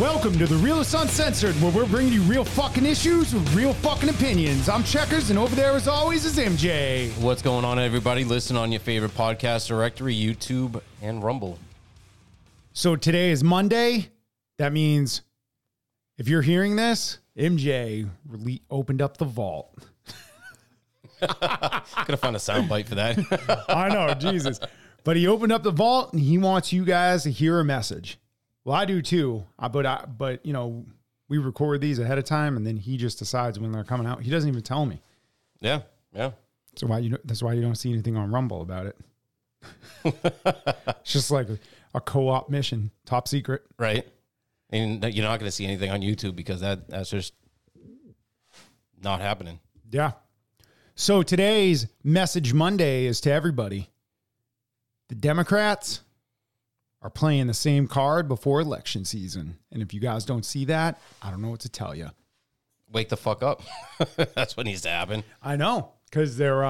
Welcome to The Realists Uncensored, where we're bringing you real fucking issues with real fucking opinions. I'm Checkers, and over there, as always, is MJ. What's going on, everybody? Listen on your favorite podcast directory, YouTube, and Rumble. So today is Monday. That means if you're hearing this, MJ opened up the vault. Gonna find a soundbite for that. I know, Jesus. But he opened up the vault, and he wants you guys to hear a message. Well, I do too, but you know, we record these ahead of time, and then he just decides when they're coming out. He doesn't even tell me. Yeah. So that's why you don't see anything on Rumble about it. It's just like a co-op mission, top secret, right? And you're not going to see anything on YouTube because that's just not happening. Yeah. So today's Message Monday is to everybody. The Democrats are playing the same card before election season. And if you guys don't see that, I don't know what to tell you. Wake the fuck up. That's what needs to happen. I know. Because they're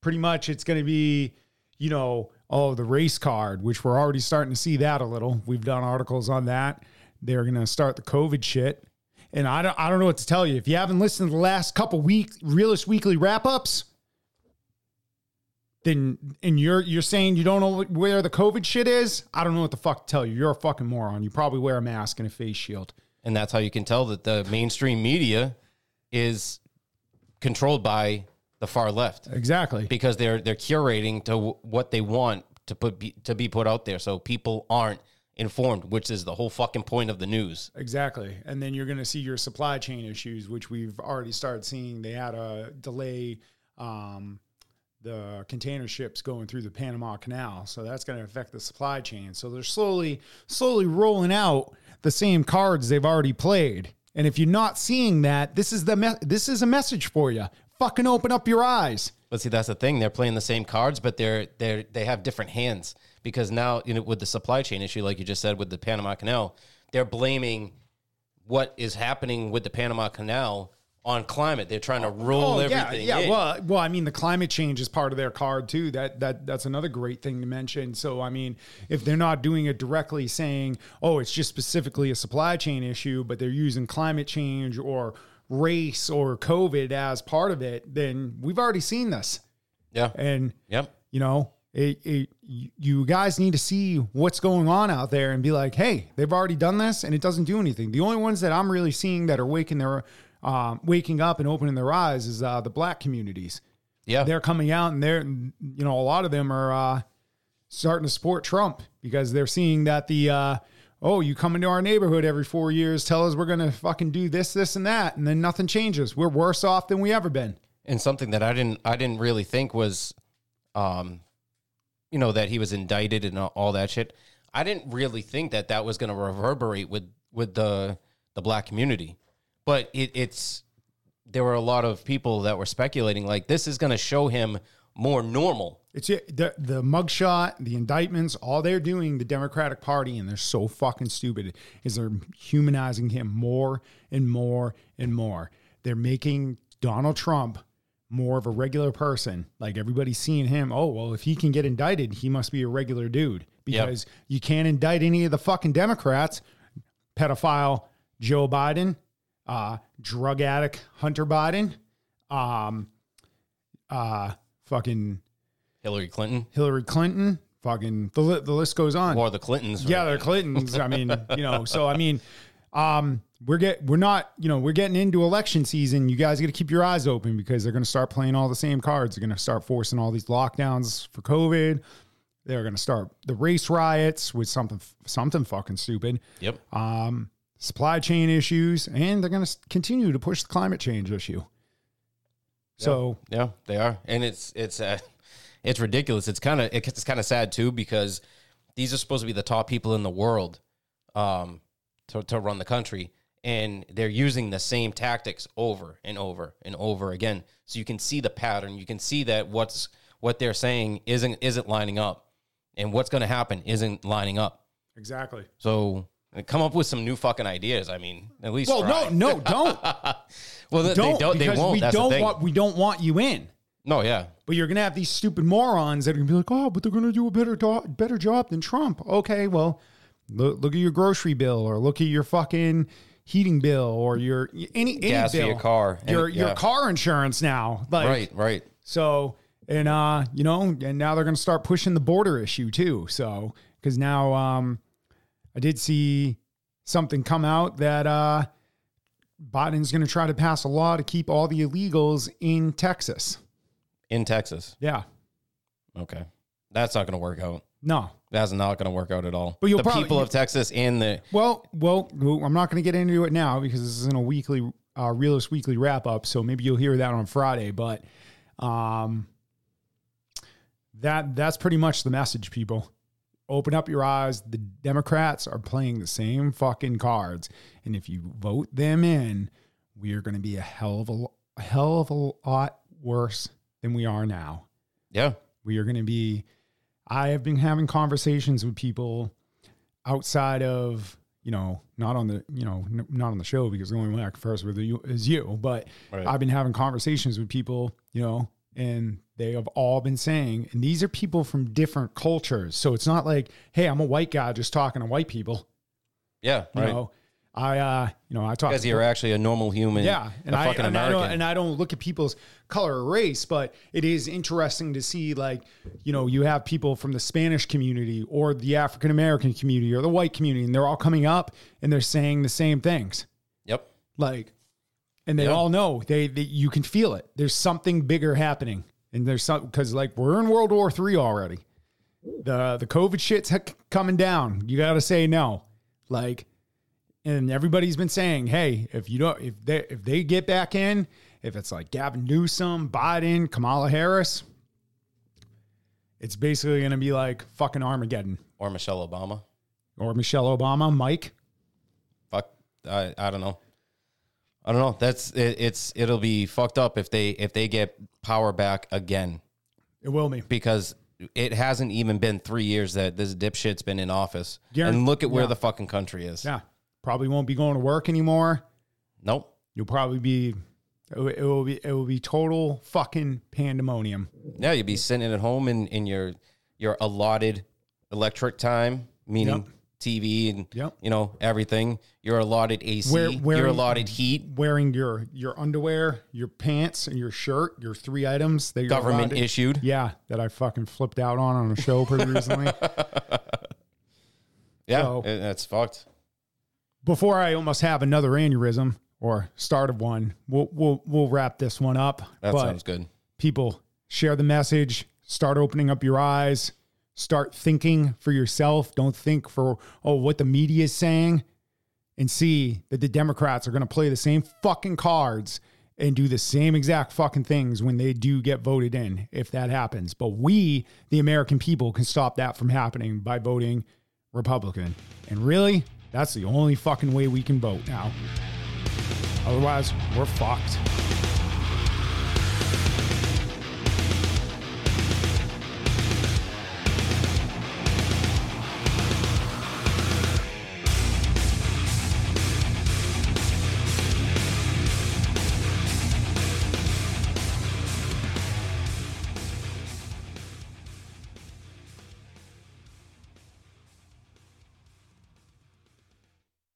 pretty much, it's going to be, you know, the race card, which we're already starting to see that a little. We've done articles on that. They're going to start the COVID shit. And I don't know what to tell you. If you haven't listened to the last couple weeks, Realist Weekly wrap-ups, then you're saying you don't know where the COVID shit is? I don't know what the fuck to tell you. You're a fucking moron. You probably wear a mask and a face shield. And that's how you can tell that the mainstream media is controlled by the far left. Exactly. Because they're curating to what they want to be put out there. So people aren't informed, which is the whole fucking point of the news. Exactly. And then you're going to see your supply chain issues, which we've already started seeing. They had a delay the container ships going through the Panama Canal. So that's going to affect the supply chain. So they're slowly rolling out the same cards they've already played. And if you're not seeing that, this is a message for you. Fucking open up your eyes. But see, that's the thing. They're playing the same cards, but they have different hands, because now, you know, with the supply chain issue, like you just said, with the Panama Canal, they're blaming what is happening with the Panama Canal on climate. They're trying to roll everything in. Well, I mean, the climate change is part of their card too. That's another great thing to mention. So, I mean, if they're not doing it directly saying, oh, it's just specifically a supply chain issue, but they're using climate change or race or COVID as part of it, then we've already seen this. Yeah. And, you know, you guys need to see what's going on out there and be like, hey, they've already done this and it doesn't do anything. The only ones that I'm really seeing that are waking up and opening their eyes is the black communities. Yeah. They're coming out and a lot of them are starting to support Trump because they're seeing that you come into our neighborhood every 4 years, tell us we're going to fucking do this, and that, and then nothing changes. We're worse off than we ever been. And something that I didn't really think was, you know, that he was indicted and all that shit. I didn't really think that was going to reverberate with the black community. But there were a lot of people that were speculating, like, this is going to show him more normal. It's the mugshot, the indictments, all they're doing, the Democratic Party, and they're so fucking stupid, is they're humanizing him more and more and more. They're making Donald Trump more of a regular person. Like, everybody's seeing him, oh, well, if he can get indicted, he must be a regular dude. Because you can't indict any of the fucking Democrats, pedophile Joe Biden, drug addict Hunter Biden, fucking Hillary Clinton, fucking the list goes on. Or the Clintons. Yeah, the Clintons. I mean, you know, so I mean, we're getting into election season. You guys got to keep your eyes open because they're going to start playing all the same cards. They're going to start forcing all these lockdowns for COVID. They're going to start the race riots with something fucking stupid. Yep. Supply chain issues, and they're going to continue to push the climate change issue. So yeah, they are, and it's ridiculous. It's kind of sad too, because these are supposed to be the top people in the world to run the country, and they're using the same tactics over and over and over again. So you can see the pattern. You can see that what they're saying isn't lining up, and what's going to happen isn't lining up. Exactly. So. Come up with some new fucking ideas. I mean, at least. Well, try. no, don't. They won't. That's the thing. We don't want you in. No, yeah. But you're gonna have these stupid morons that are gonna be like, oh, but they're gonna do a better job than Trump. Okay, well, Look at your grocery bill, or look at your fucking heating bill, or your any gas bill, for your car, your car insurance now. Like, right. So, and and now they're going to start pushing the border issue too. So, because now I did see something come out that Biden's going to try to pass a law to keep all the illegals in Texas. In Texas? Yeah. Okay. That's not going to work out. No. That's not going to work out at all. But the people of Texas and the... Well, I'm not going to get into it now because this is in a weekly, Realist Weekly wrap-up, so maybe you'll hear that on Friday, but that's pretty much the message, people. Open up your eyes. The Democrats are playing the same fucking cards, and if you vote them in, we are going to be a hell of a lot worse than we are now. Yeah. We are going to be... I have been having conversations with people outside of, not on the show, because the only one I converse with is you, but right. I've been having conversations with people, and they have all been saying, and these are people from different cultures. So it's not like, hey, I'm a white guy just talking to white people. Yeah. Right. I talk because you're actually a normal human. Yeah. And American. I don't look at people's color or race, but it is interesting to see, you have people from the Spanish community or the African American community or the white community, and they're all coming up and they're saying the same things. Yep. And they all know they you can feel it. There's something bigger happening. And there's something, because we're in World War III already. The COVID shit's coming down. You got to say no. And everybody's been saying, hey, if they get back in, if it's like Gavin Newsom, Biden, Kamala Harris, it's basically going to be like fucking Armageddon. Or Michelle Obama. Mike. Fuck. I don't know. That's it. It'll be fucked up if they get power back again. It will be. Because it hasn't even been 3 years that this dipshit's been in office. And look at where the fucking country is. Yeah. Probably won't be going to work anymore. Nope. You'll probably be. It will be total fucking pandemonium. Yeah, you'll be sitting at home in your allotted electric time, meaning TV and everything. Your allotted AC, your allotted heat, wearing your underwear, your pants, and your shirt. Your three items that you're government allotted, issued. Yeah, that I fucking flipped out on a show pretty recently. Yeah, that's fucked. Before I almost have another aneurysm or start of one, we'll wrap this one up. That sounds good. People, share the message. Start opening up your eyes. Start thinking for yourself. Don't think for what the media is saying, and see that the Democrats are going to play the same fucking cards and do the same exact fucking things when they do get voted in, if that happens. But we, the American people, can stop that from happening by voting Republican. And really, that's the only fucking way we can vote now. Otherwise, we're fucked.